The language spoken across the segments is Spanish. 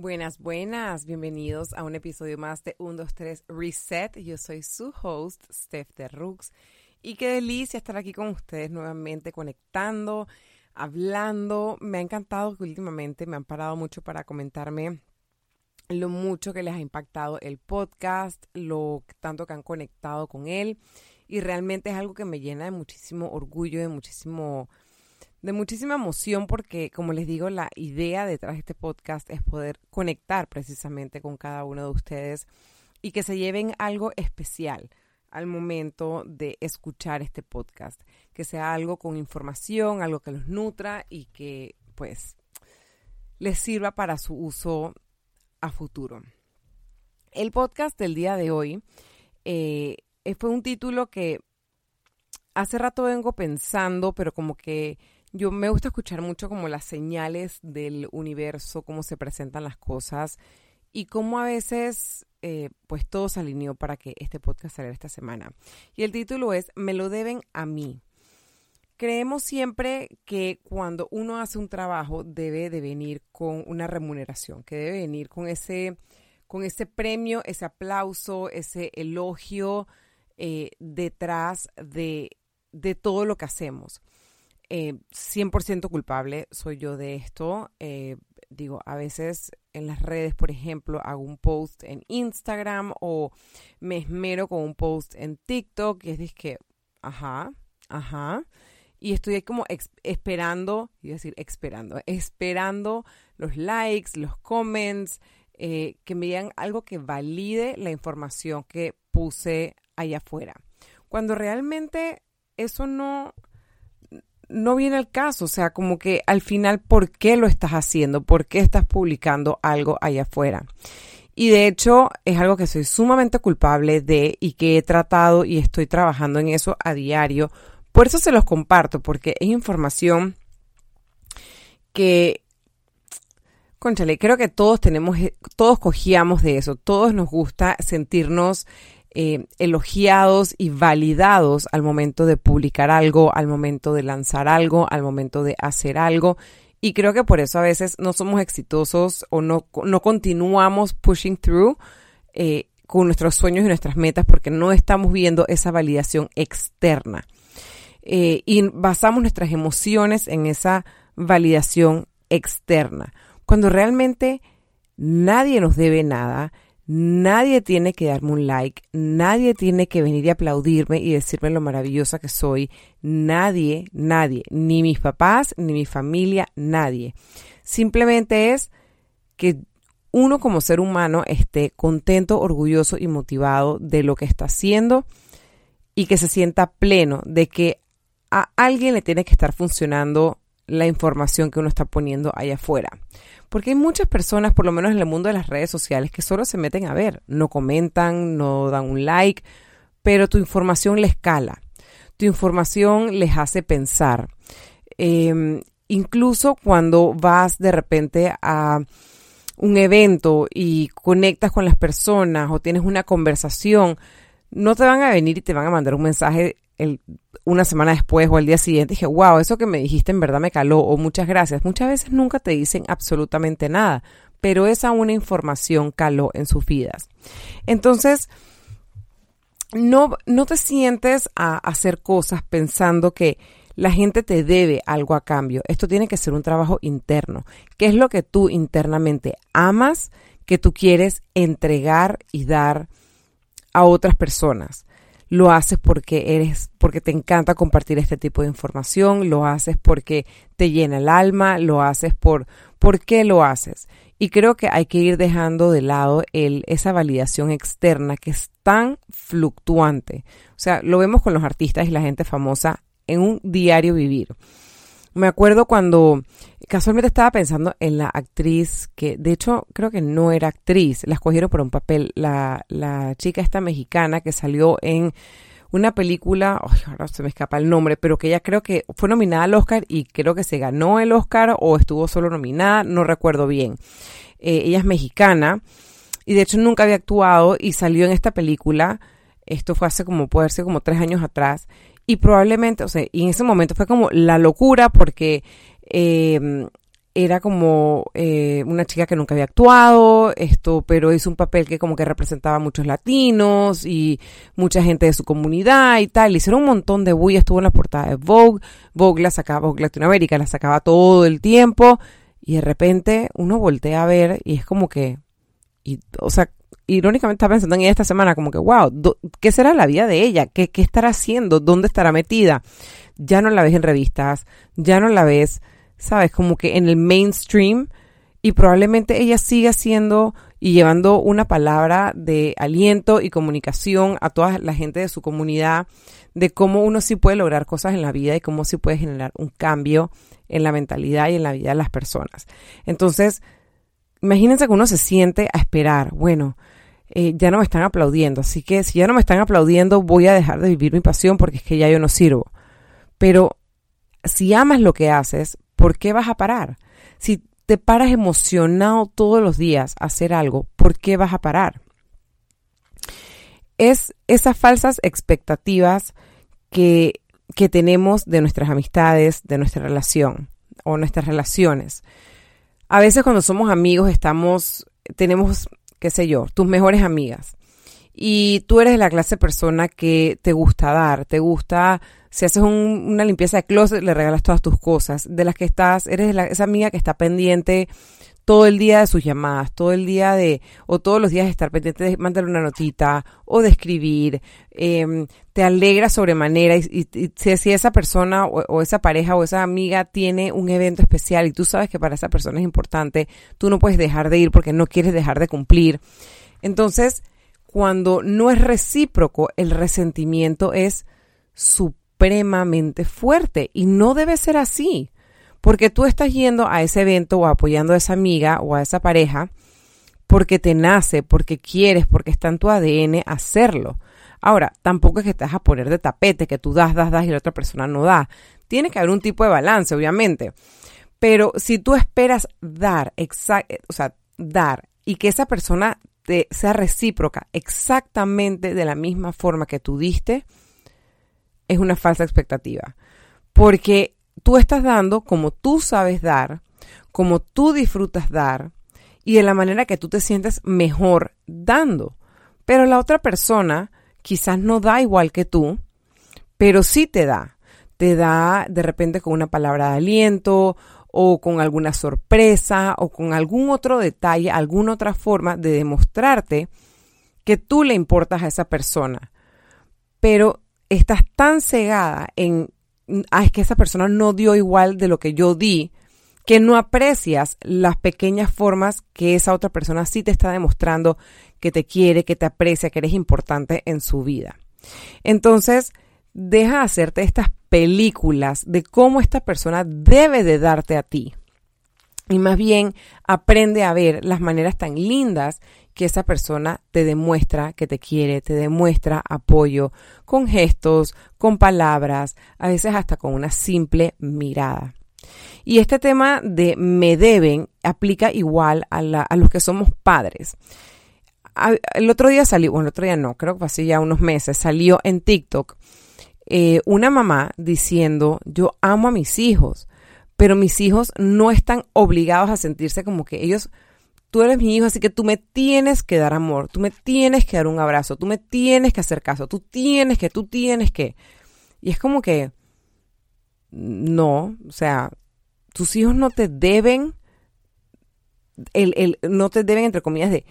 Buenas, buenas. Bienvenidos a un episodio más de 1, 2, 3, Reset. Yo soy su host, Steph de Rooks. Y qué delicia estar aquí con ustedes nuevamente, conectando, hablando. Me ha encantado que últimamente me han parado mucho para comentarme lo mucho que les ha impactado el podcast, lo tanto que han conectado con él. Y realmente es algo que me llena de muchísimo orgullo, de muchísima emoción, porque, como les digo, la idea detrás de este podcast es poder conectar precisamente con cada uno de ustedes y que se lleven algo especial al momento de escuchar este podcast, que sea algo con información, algo que los nutra y que, pues, les sirva para su uso a futuro. El podcast del día de hoy fue un título que hace rato vengo pensando, pero como que yo me gusta escuchar mucho como las señales del universo, cómo se presentan las cosas y cómo a veces pues todo se alineó para que este podcast saliera esta semana. Y el título es Me lo deben a mí. Creemos siempre que cuando uno hace un trabajo debe de venir con una remuneración, que debe venir con ese premio, ese aplauso, ese elogio detrás de todo lo que hacemos. 100% culpable soy yo de esto. Digo, a veces en las redes, por ejemplo, hago un post en Instagram o me esmero con un post en TikTok y es que, ajá. Y estoy como esperando los likes, los comments, que me digan algo que valide la información que puse allá afuera. Cuando realmente eso no viene al caso, o sea, como que al final, ¿por qué lo estás haciendo? ¿Por qué estás publicando algo allá afuera? Y de hecho, es algo que soy sumamente culpable de y que he tratado y estoy trabajando en eso a diario. Por eso se los comparto, porque es información que, cónchale, creo que todos cojeamos de eso, todos nos gusta sentirnos elogiados y validados al momento de publicar algo, al momento de lanzar algo, al momento de hacer algo. Y creo que por eso a veces no somos exitosos o no continuamos pushing through con nuestros sueños y nuestras metas porque no estamos viendo esa validación externa. Y basamos nuestras emociones en esa validación externa. Cuando realmente nadie nos debe nada, nadie tiene que darme un like, nadie tiene que venir y aplaudirme y decirme lo maravillosa que soy. Nadie, ni mis papás, ni mi familia, nadie. Simplemente es que uno como ser humano esté contento, orgulloso y motivado de lo que está haciendo y que se sienta pleno de que a alguien le tiene que estar funcionando la información que uno está poniendo allá afuera. Porque hay muchas personas, por lo menos en el mundo de las redes sociales, que solo se meten a ver, no comentan, no dan un like, pero tu información les cala, tu información les hace pensar. Incluso cuando vas de repente a un evento y conectas con las personas o tienes una conversación, no te van a venir y te van a mandar un mensaje una semana después o el día siguiente, dije, wow, eso que me dijiste en verdad me caló, o muchas gracias. Muchas veces nunca te dicen absolutamente nada, pero esa una información caló en sus vidas. Entonces, no te sientes a hacer cosas pensando que la gente te debe algo a cambio. Esto tiene que ser un trabajo interno. ¿Qué es lo que tú internamente amas, que tú quieres entregar y dar a otras personas? Lo haces porque te encanta compartir este tipo de información, lo haces porque te llena el alma, lo haces por qué lo haces. Y creo que hay que ir dejando de lado esa validación externa que es tan fluctuante. O sea, lo vemos con los artistas y la gente famosa en un diario vivir. Me acuerdo cuando casualmente estaba pensando en la actriz que, de hecho, creo que no era actriz. La escogieron por un papel. La chica esta mexicana que salió en una película, ahora se me escapa el nombre, pero que ella creo que fue nominada al Oscar y creo que se ganó el Oscar o estuvo solo nominada, no recuerdo bien. Ella es mexicana y de hecho nunca había actuado y salió en esta película. Esto fue hace como, puede ser como 3 años atrás. Y probablemente, o sea, y en ese momento fue como la locura porque era como una chica que nunca había actuado, pero hizo un papel que como que representaba a muchos latinos y mucha gente de su comunidad y tal. Le hicieron un montón de bulla, estuvo en la portada de Vogue, Vogue Latinoamérica la sacaba todo el tiempo, y de repente uno voltea a ver y es como que, irónicamente estaba pensando en ella esta semana, como que wow, ¿qué será la vida de ella? ¿Qué estará haciendo? ¿Dónde estará metida? Ya no la ves en revistas, ya no la ves, ¿sabes? Como que en el mainstream, y probablemente ella siga siendo y llevando una palabra de aliento y comunicación a toda la gente de su comunidad, de cómo uno sí puede lograr cosas en la vida y cómo sí puede generar un cambio en la mentalidad y en la vida de las personas. Entonces, imagínense que uno se siente a esperar, bueno, ya no me están aplaudiendo, así que si ya no me están aplaudiendo voy a dejar de vivir mi pasión porque es que ya yo no sirvo. Pero si amas lo que haces, ¿por qué vas a parar? Si te paras emocionado todos los días a hacer algo, ¿por qué vas a parar? Es esas falsas expectativas que tenemos de nuestras amistades, de nuestra relación o nuestras relaciones. A veces cuando somos amigos tenemos, tus mejores amigas. Y tú eres la clase de persona que te gusta dar, si haces una limpieza de closet, le regalas todas tus cosas, de las que eres esa amiga que está pendiente todo el día de sus llamadas, todos los días estar pendiente de mandarle una notita o de escribir, te alegra sobremanera y si esa persona o esa pareja o esa amiga tiene un evento especial y tú sabes que para esa persona es importante, tú no puedes dejar de ir porque no quieres dejar de cumplir. Entonces, cuando no es recíproco, el resentimiento es supremamente fuerte y no debe ser así, porque tú estás yendo a ese evento o apoyando a esa amiga o a esa pareja porque te nace, porque quieres, porque está en tu ADN hacerlo. Ahora, tampoco es que te vas a poner de tapete, que tú das y la otra persona no da. Tiene que haber un tipo de balance, obviamente. Pero si tú esperas dar y que esa persona sea recíproca exactamente de la misma forma que tú diste, es una falsa expectativa, porque tú estás dando como tú sabes dar, como tú disfrutas dar y de la manera que tú te sientes mejor dando, pero la otra persona quizás no da igual que tú, pero sí te da de repente con una palabra de aliento o con alguna sorpresa, o con algún otro detalle, alguna otra forma de demostrarte que tú le importas a esa persona. Pero estás tan cegada es que esa persona no dio igual de lo que yo di, que no aprecias las pequeñas formas que esa otra persona sí te está demostrando que te quiere, que te aprecia, que eres importante en su vida. Entonces, deja de hacerte estas películas de cómo esta persona debe de darte a ti. Y más bien aprende a ver las maneras tan lindas que esa persona te demuestra que te quiere, te demuestra apoyo con gestos, con palabras, a veces hasta con una simple mirada. Y este tema de me deben aplica igual a los que somos padres. Hace ya unos meses, salió en TikTok una mamá diciendo, yo amo a mis hijos, pero mis hijos no están obligados a sentirse como que tú eres mi hijo, así que tú me tienes que dar amor, tú me tienes que dar un abrazo, tú me tienes que hacer caso, tú tienes que. Y es como que, no, tus hijos no te deben, no te deben, entre comillas, de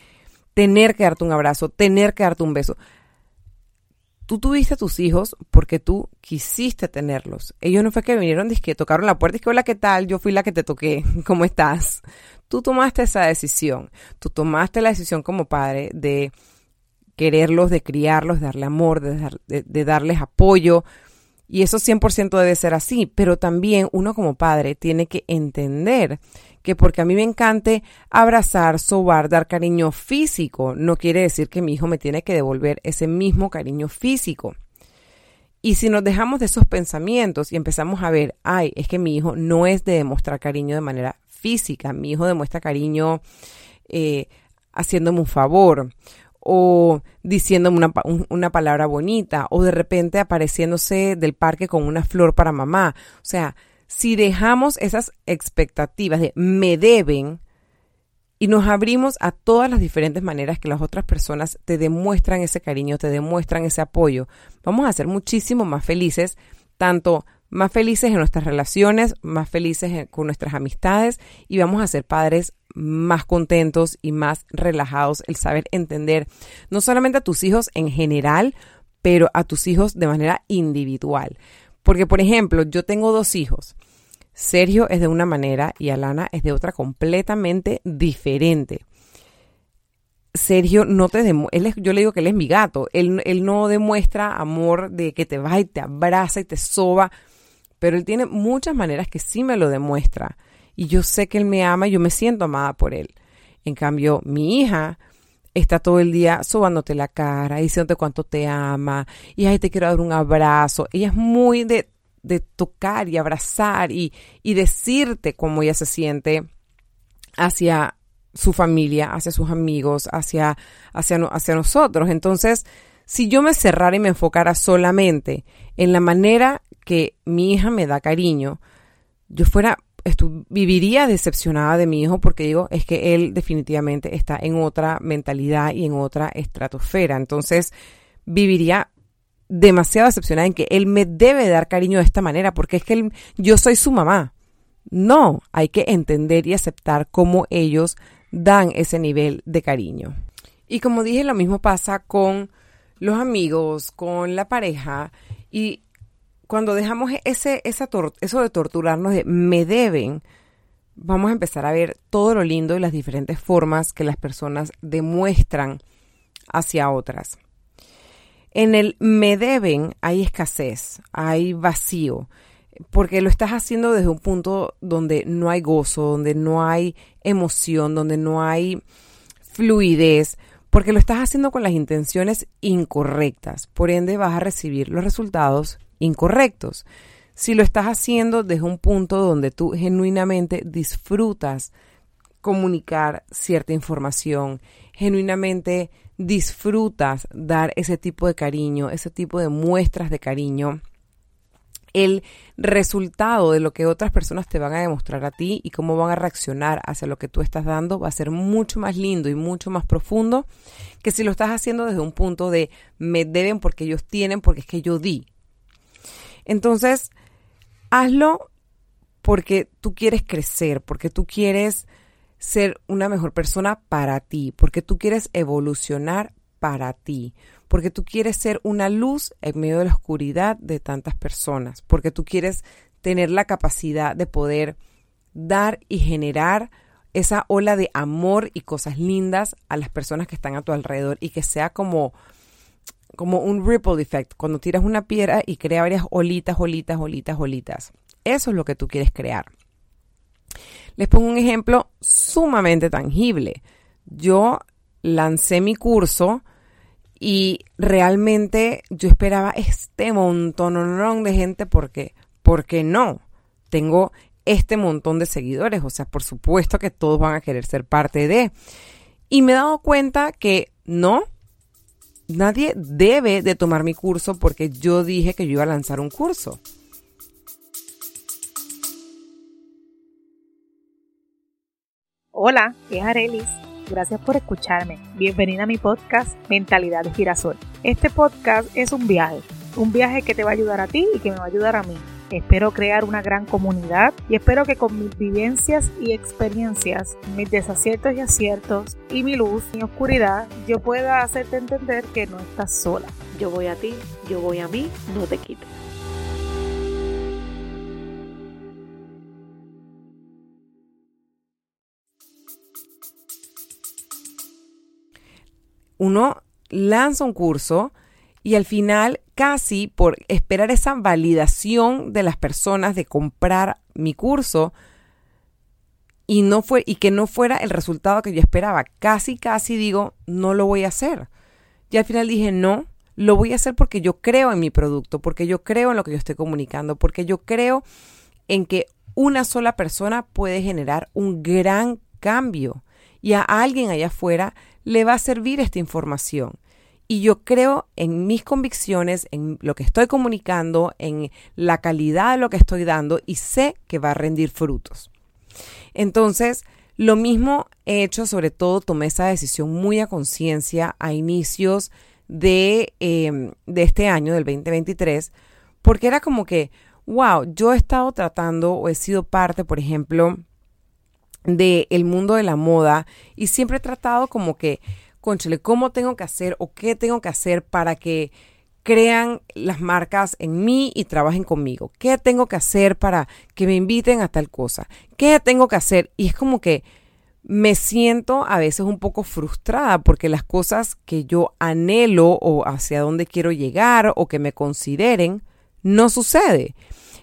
tener que darte un abrazo, tener que darte un beso. Tú tuviste a tus hijos porque tú quisiste tenerlos. Ellos no fue que vinieron, que tocaron la puerta y que hola, ¿qué tal? Yo fui la que te toqué, ¿cómo estás? Tú tomaste esa decisión. Tú tomaste la decisión como padre de quererlos, de criarlos, de darle amor, de darles apoyo. Y eso 100% debe ser así. Pero también uno como padre tiene que entender que porque a mí me encante abrazar, sobar, dar cariño físico, no quiere decir que mi hijo me tiene que devolver ese mismo cariño físico. Y si nos dejamos de esos pensamientos y empezamos a ver, es que mi hijo no es de demostrar cariño de manera física, mi hijo demuestra cariño haciéndome un favor o diciéndome una palabra bonita o de repente apareciéndose del parque con una flor para mamá. si dejamos esas expectativas de me deben y nos abrimos a todas las diferentes maneras que las otras personas te demuestran ese cariño, te demuestran ese apoyo, vamos a ser muchísimo más felices, tanto más felices en nuestras relaciones, más felices con nuestras amistades, y vamos a ser padres más contentos y más relajados. El saber entender no solamente a tus hijos en general, pero a tus hijos de manera individual. Porque, por ejemplo, yo tengo 2 hijos. Sergio es de una manera y Alana es de otra completamente diferente. Sergio no te yo le digo que él es mi gato. Él no demuestra amor de que te va y te abraza y te soba, pero él tiene muchas maneras que sí me lo demuestra. Y yo sé que él me ama y yo me siento amada por él. En cambio, mi hija está todo el día sobándote la cara, diciéndote cuánto te ama, y ay, te quiero dar un abrazo. Ella es muy de tocar y abrazar y decirte cómo ella se siente hacia su familia, hacia sus amigos, hacia nosotros. Entonces, si yo me cerrara y me enfocara solamente en la manera que mi hija me da cariño, yo viviría decepcionada de mi hijo, porque digo, es que él definitivamente está en otra mentalidad y en otra estratosfera. Entonces, viviría demasiado decepcionada en que él me debe dar cariño de esta manera, porque es que yo soy su mamá. No, hay que entender y aceptar cómo ellos dan ese nivel de cariño. Y como dije, lo mismo pasa con los amigos, con la pareja, y cuando dejamos eso de torturarnos de me deben, vamos a empezar a ver todo lo lindo y las diferentes formas que las personas demuestran hacia otras. En el me deben hay escasez, hay vacío, porque lo estás haciendo desde un punto donde no hay gozo, donde no hay emoción, donde no hay fluidez, porque lo estás haciendo con las intenciones incorrectas. Por ende, vas a recibir los resultados incorrectos. Si lo estás haciendo desde un punto donde tú genuinamente disfrutas comunicar cierta información, genuinamente disfrutas dar ese tipo de cariño, ese tipo de muestras de cariño, el resultado de lo que otras personas te van a demostrar a ti y cómo van a reaccionar hacia lo que tú estás dando va a ser mucho más lindo y mucho más profundo que si lo estás haciendo desde un punto de me deben porque ellos tienen, porque es que yo di. Entonces, hazlo porque tú quieres crecer, porque tú quieres ser una mejor persona para ti, porque tú quieres evolucionar para ti, porque tú quieres ser una luz en medio de la oscuridad de tantas personas, porque tú quieres tener la capacidad de poder dar y generar esa ola de amor y cosas lindas a las personas que están a tu alrededor, y que sea como un ripple effect, cuando tiras una piedra y crea varias olitas. Eso es lo que tú quieres crear. Les pongo un ejemplo sumamente tangible. Yo lancé mi curso y realmente yo esperaba este montón de gente porque no. Tengo este montón de seguidores, o sea, por supuesto que todos van a querer ser parte de. Y me he dado cuenta que no, nadie debe de tomar mi curso porque yo dije que yo iba a lanzar un curso. Hola, es Arelis. Gracias por escucharme. Bienvenida a mi podcast Mentalidad de Girasol. Este podcast es un viaje que te va a ayudar a ti y que me va a ayudar a mí. Espero crear una gran comunidad y espero que con mis vivencias y experiencias, mis desaciertos y aciertos y mi luz, mi oscuridad, yo pueda hacerte entender que no estás sola. Yo voy a ti, yo voy a mí, no te quites. Uno lanza un curso y al final, casi por esperar esa validación de las personas de comprar mi curso y que no fuera el resultado que yo esperaba, casi digo, no lo voy a hacer. Y al final dije, no, lo voy a hacer porque yo creo en mi producto, porque yo creo en lo que yo estoy comunicando, porque yo creo en que una sola persona puede generar un gran cambio y a alguien allá afuera le va a servir esta información. Y yo creo en mis convicciones, en lo que estoy comunicando, en la calidad de lo que estoy dando, y sé que va a rendir frutos. Entonces, lo mismo he hecho, sobre todo tomé esa decisión muy a conciencia a inicios de este año, del 2023, porque era como que, wow, yo he estado tratando o he sido parte, por ejemplo, del mundo de la moda, y siempre he tratado como que, cónchale, ¿cómo tengo que hacer o qué tengo que hacer para que crean las marcas en mí y trabajen conmigo? ¿Qué tengo que hacer para que me inviten a tal cosa? ¿Qué tengo que hacer? Y es como que me siento a veces un poco frustrada porque las cosas que yo anhelo o hacia dónde quiero llegar o que me consideren, no sucede.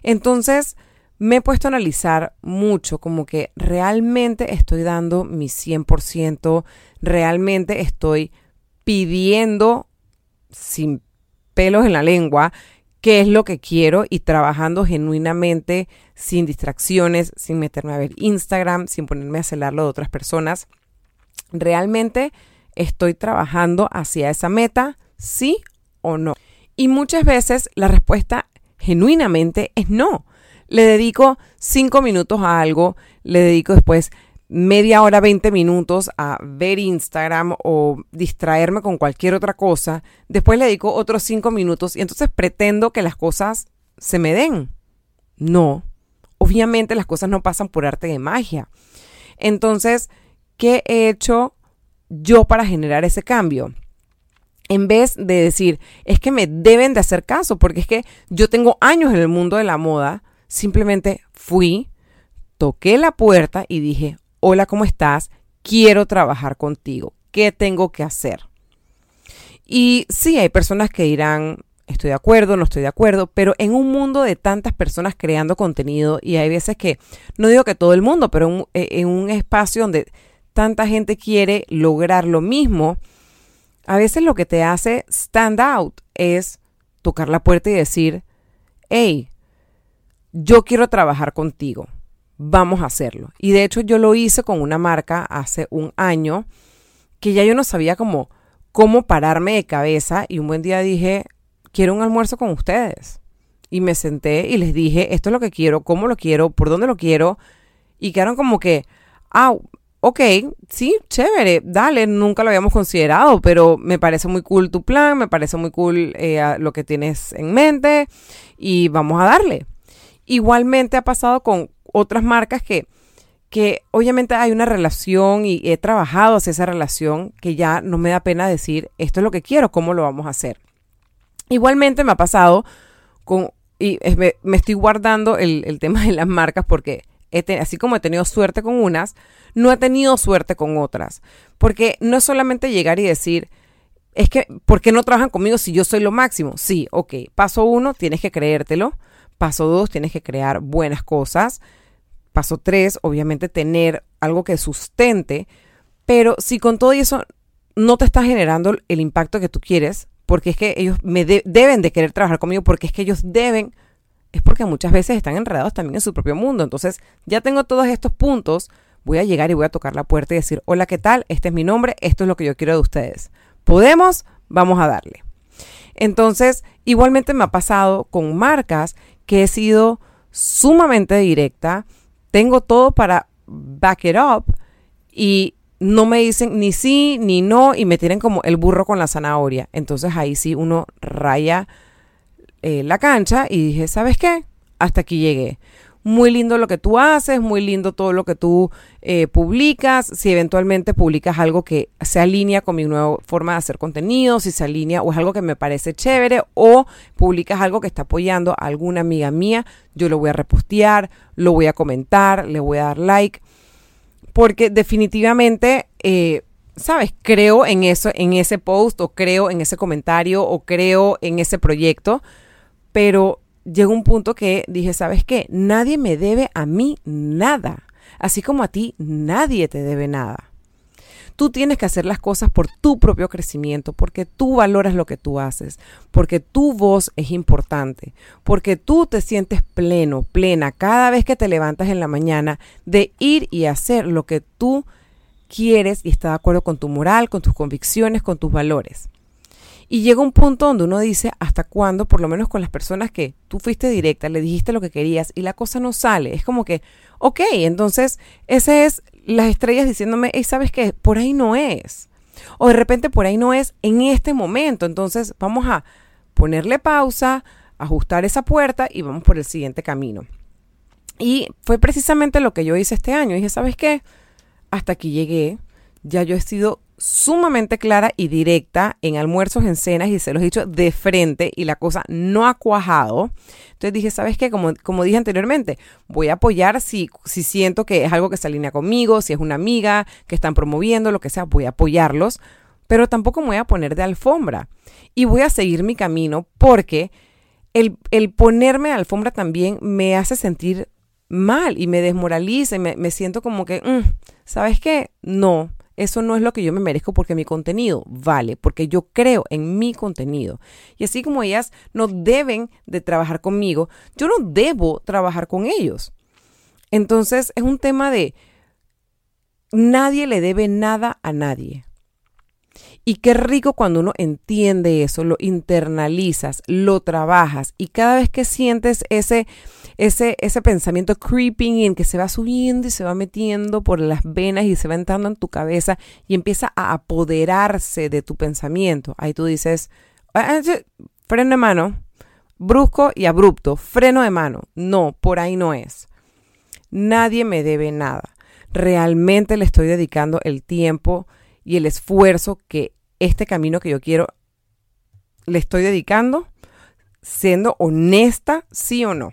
Entonces, me he puesto a analizar mucho, como que realmente estoy dando mi 100%, realmente estoy pidiendo sin pelos en la lengua qué es lo que quiero y trabajando genuinamente, sin distracciones, sin meterme a ver Instagram, sin ponerme a celar lo de otras personas. ¿Realmente estoy trabajando hacia esa meta? ¿Sí o no? Y muchas veces la respuesta genuinamente es no. Le dedico 5 minutos a algo, le dedico después media hora, 20 minutos a ver Instagram o distraerme con cualquier otra cosa, después le dedico otros 5 minutos y entonces pretendo que las cosas se me den. No, obviamente las cosas no pasan por arte de magia. Entonces, ¿qué he hecho yo para generar ese cambio? En vez de decir, es que me deben de hacer caso, porque es que yo tengo años en el mundo de la moda, simplemente fui, toqué la puerta y dije, hola, ¿cómo estás? Quiero trabajar contigo. ¿Qué tengo que hacer? Y sí, hay personas que dirán, estoy de acuerdo, no estoy de acuerdo, pero en un mundo de tantas personas creando contenido, y hay veces que, no digo que todo el mundo, pero en un espacio donde tanta gente quiere lograr lo mismo, a veces lo que te hace stand out es tocar la puerta y decir, hey, yo quiero trabajar contigo, vamos a hacerlo. Y de hecho yo lo hice con una marca hace un año que ya yo no sabía cómo pararme de cabeza y un buen día dije, quiero un almuerzo con ustedes. Y me senté y les dije, esto es lo que quiero, cómo lo quiero, por dónde lo quiero. Y quedaron como que, ok, sí, chévere, dale, nunca lo habíamos considerado, pero me parece muy cool tu plan, me parece muy cool lo que tienes en mente y vamos a darle. Igualmente ha pasado con otras marcas que obviamente hay una relación y he trabajado hacia esa relación que ya no me da pena decir esto es lo que quiero, cómo lo vamos a hacer. Igualmente me ha pasado con, y me estoy guardando el tema de las marcas porque así como he tenido suerte con unas, no he tenido suerte con otras. Porque no es solamente llegar y decir, es que, ¿por qué no trabajan conmigo si yo soy lo máximo? Sí, ok, paso 1, tienes que creértelo. Paso 2, tienes que crear buenas cosas. Paso 3, obviamente tener algo que sustente. Pero si con todo eso no te está generando el impacto que tú quieres, porque es que ellos deben de querer trabajar conmigo, porque es que ellos deben, es porque muchas veces están enredados también en su propio mundo. Entonces, ya tengo todos estos puntos, voy a llegar y voy a tocar la puerta y decir, hola, ¿qué tal? Este es mi nombre, esto es lo que yo quiero de ustedes. ¿Podemos? Vamos a darle. Entonces, igualmente me ha pasado con marcas que he sido sumamente directa, tengo todo para back it up y no me dicen ni sí ni no y me tienen como el burro con la zanahoria. Entonces ahí sí uno raya la cancha y dije, ¿sabes qué? Hasta aquí llegué. Muy lindo lo que tú haces, muy lindo todo lo que tú publicas. Si eventualmente publicas algo que se alinea con mi nueva forma de hacer contenido, si se alinea o es algo que me parece chévere o publicas algo que está apoyando a alguna amiga mía, yo lo voy a repostear, lo voy a comentar, le voy a dar like. Porque definitivamente, ¿sabes? Creo en eso, en ese post o creo en ese comentario o creo en ese proyecto, pero llegó un punto que dije, ¿sabes qué? Nadie me debe a mí nada. Así como a ti, nadie te debe nada. Tú tienes que hacer las cosas por tu propio crecimiento, porque tú valoras lo que tú haces, porque tu voz es importante, porque tú te sientes pleno, plena, cada vez que te levantas en la mañana de ir y hacer lo que tú quieres y está de acuerdo con tu moral, con tus convicciones, con tus valores. Y llega un punto donde uno dice, ¿hasta cuándo? Por lo menos con las personas que tú fuiste directa, le dijiste lo que querías y la cosa no sale. Es como que, ok, entonces, ese es las estrellas diciéndome, hey, ¿sabes qué? Por ahí no es. O de repente por ahí no es en este momento. Entonces, vamos a ponerle pausa, ajustar esa puerta y vamos por el siguiente camino. Y fue precisamente lo que yo hice este año. Dije, ¿sabes qué? Hasta aquí llegué. Ya yo he sido sumamente clara y directa en almuerzos, en cenas, y se los he dicho de frente y la cosa no ha cuajado. Entonces dije, ¿sabes qué? Como dije anteriormente, voy a apoyar si siento que es algo que se alinea conmigo, si es una amiga que están promoviendo, lo que sea, voy a apoyarlos, pero tampoco me voy a poner de alfombra y voy a seguir mi camino, porque el ponerme de alfombra también me hace sentir mal y me desmoraliza y me siento como que, ¿sabes qué? No. Eso no es lo que yo me merezco, porque mi contenido vale, porque yo creo en mi contenido. Y así como ellas no deben de trabajar conmigo, yo no debo trabajar con ellos. Entonces es un tema de nadie le debe nada a nadie. Y qué rico cuando uno entiende eso, lo internalizas, lo trabajas, y cada vez que sientes ese pensamiento creeping in, que se va subiendo y se va metiendo por las venas y se va entrando en tu cabeza y empieza a apoderarse de tu pensamiento, ahí tú dices, freno de mano, brusco y abrupto, freno de mano, no, por ahí no es. Nadie me debe nada. Realmente le estoy dedicando el tiempo y el esfuerzo que este camino que yo quiero le estoy dedicando, siendo honesta, sí o no.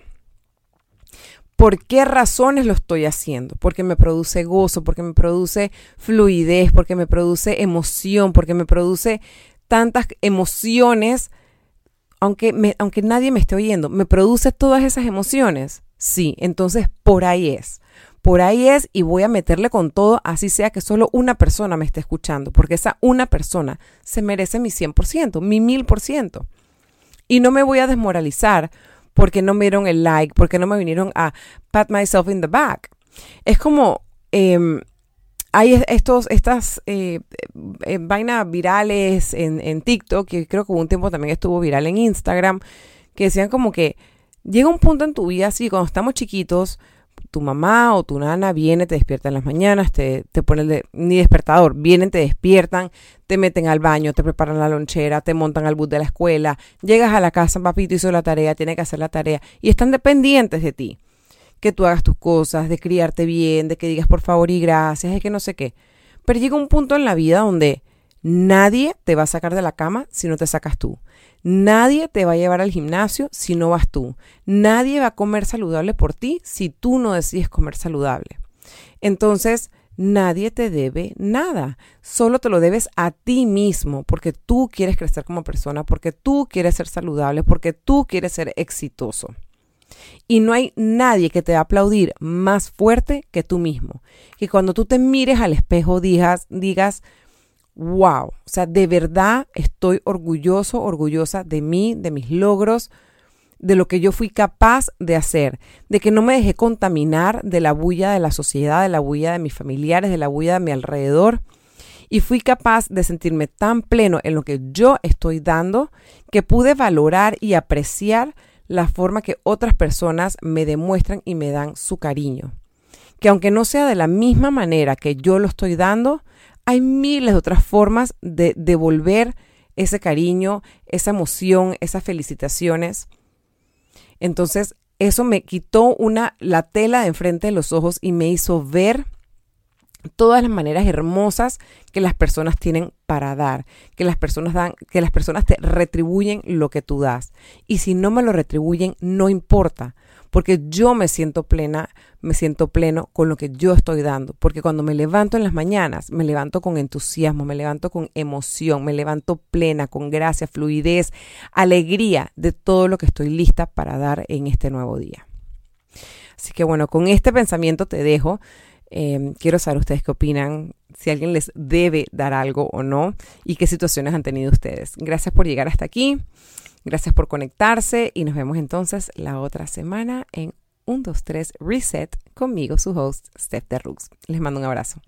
¿Por qué razones lo estoy haciendo? Porque me produce gozo, porque me produce fluidez, porque me produce emoción, porque me produce tantas emociones, aunque nadie me esté oyendo, me produce todas esas emociones. Sí, entonces por ahí es. Por ahí es, y voy a meterle con todo, así sea que solo una persona me esté escuchando, porque esa una persona se merece mi 100%, mi 1000%. Y no me voy a desmoralizar porque no me dieron el like, porque no me vinieron a pat myself in the back. Es como hay estas vainas virales en TikTok, que creo que hubo un tiempo también estuvo viral en Instagram, que decían como que llega un punto en tu vida, así cuando estamos chiquitos, tu mamá o tu nana viene, te despierta en las mañanas, te pone ni despertador, vienen, te despiertan, te meten al baño, te preparan la lonchera, te montan al bus de la escuela, llegas a la casa, papito hizo la tarea, tiene que hacer la tarea, y están dependientes de ti, que tú hagas tus cosas, de criarte bien, de que digas por favor y gracias, es que no sé qué. Pero llega un punto en la vida donde nadie te va a sacar de la cama si no te sacas tú. Nadie te va a llevar al gimnasio si no vas tú. Nadie va a comer saludable por ti si tú no decides comer saludable. Entonces, nadie te debe nada. Solo te lo debes a ti mismo, porque tú quieres crecer como persona, porque tú quieres ser saludable, porque tú quieres ser exitoso. Y no hay nadie que te va a aplaudir más fuerte que tú mismo. Que cuando tú te mires al espejo digas wow, o sea, de verdad estoy orgulloso, orgullosa de mí, de mis logros, de lo que yo fui capaz de hacer, de que no me dejé contaminar de la bulla de la sociedad, de la bulla de mis familiares, de la bulla de mi alrededor, y fui capaz de sentirme tan pleno en lo que yo estoy dando que pude valorar y apreciar la forma que otras personas me demuestran y me dan su cariño. Que aunque no sea de la misma manera que yo lo estoy dando, hay miles de otras formas de devolver ese cariño, esa emoción, esas felicitaciones. Entonces, eso me quitó la tela de enfrente de los ojos y me hizo ver todas las maneras hermosas que las personas tienen para dar, que las personas te retribuyen lo que tú das. Y si no me lo retribuyen, no importa, porque yo me siento plena, me siento pleno con lo que yo estoy dando, porque cuando me levanto en las mañanas, me levanto con entusiasmo, me levanto con emoción, me levanto plena, con gracia, fluidez, alegría de todo lo que estoy lista para dar en este nuevo día. Así que bueno, con este pensamiento te dejo. Quiero saber ustedes qué opinan, si alguien les debe dar algo o no, y qué situaciones han tenido ustedes. Gracias por llegar hasta aquí, gracias por conectarse, y nos vemos entonces la otra semana en 1, 2, 3 Reset conmigo, su host, Steph de Rooks. Les mando un abrazo.